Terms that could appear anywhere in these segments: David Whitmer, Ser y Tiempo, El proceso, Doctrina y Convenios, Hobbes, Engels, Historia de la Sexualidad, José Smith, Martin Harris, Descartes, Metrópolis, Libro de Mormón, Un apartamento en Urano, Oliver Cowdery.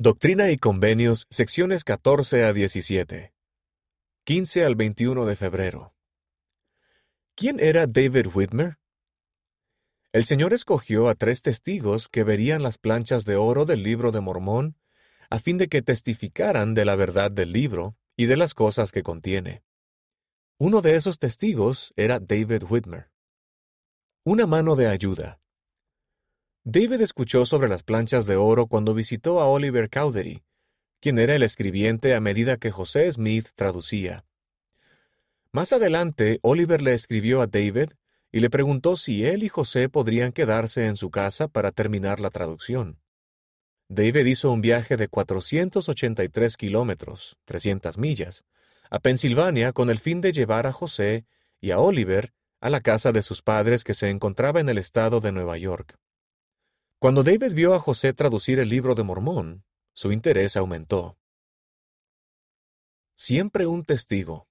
Doctrina y Convenios, secciones 14 a 17. 15 al 21 de febrero. ¿Quién era David Whitmer? El Señor escogió a 3 testigos que verían las planchas de oro del Libro de Mormón, a fin de que testificaran de la verdad del libro y de las cosas que contiene. Uno de esos testigos era David Whitmer. Una mano de ayuda. David escuchó sobre las planchas de oro cuando visitó a Oliver Cowdery, quien era el escribiente a medida que José Smith traducía. Más adelante, Oliver le escribió a David y le preguntó si él y José podrían quedarse en su casa para terminar la traducción. David hizo un viaje de 483 kilómetros, 300 millas, a Pensilvania con el fin de llevar a José y a Oliver a la casa de sus padres que se encontraba en el estado de Nueva York. Cuando David vio a José traducir el Libro de Mormón, su interés aumentó. Siempre un testigo.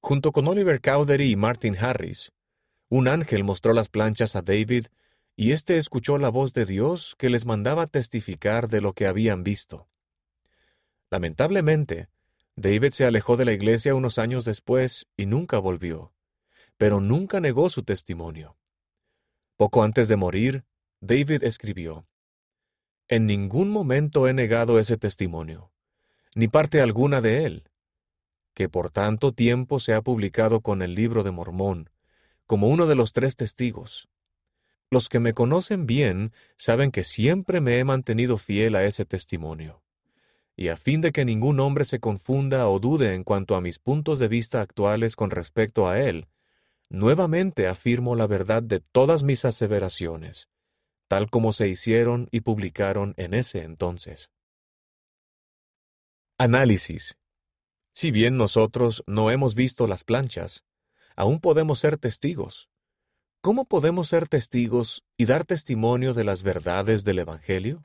Junto con Oliver Cowdery y Martin Harris, un ángel mostró las planchas a David y éste escuchó la voz de Dios que les mandaba testificar de lo que habían visto. Lamentablemente, David se alejó de la iglesia unos años después y nunca volvió, pero nunca negó su testimonio. Poco antes de morir, David escribió: «En ningún momento he negado ese testimonio, ni parte alguna de él, que por tanto tiempo se ha publicado con el Libro de Mormón, como uno de los 3 testigos. Los que me conocen bien saben que siempre me he mantenido fiel a ese testimonio, y a fin de que ningún hombre se confunda o dude en cuanto a mis puntos de vista actuales con respecto a él, nuevamente afirmo la verdad de todas mis aseveraciones, tal como se hicieron y publicaron en ese entonces». Análisis. Si bien nosotros no hemos visto las planchas, aún podemos ser testigos. ¿Cómo podemos ser testigos y dar testimonio de las verdades del Evangelio?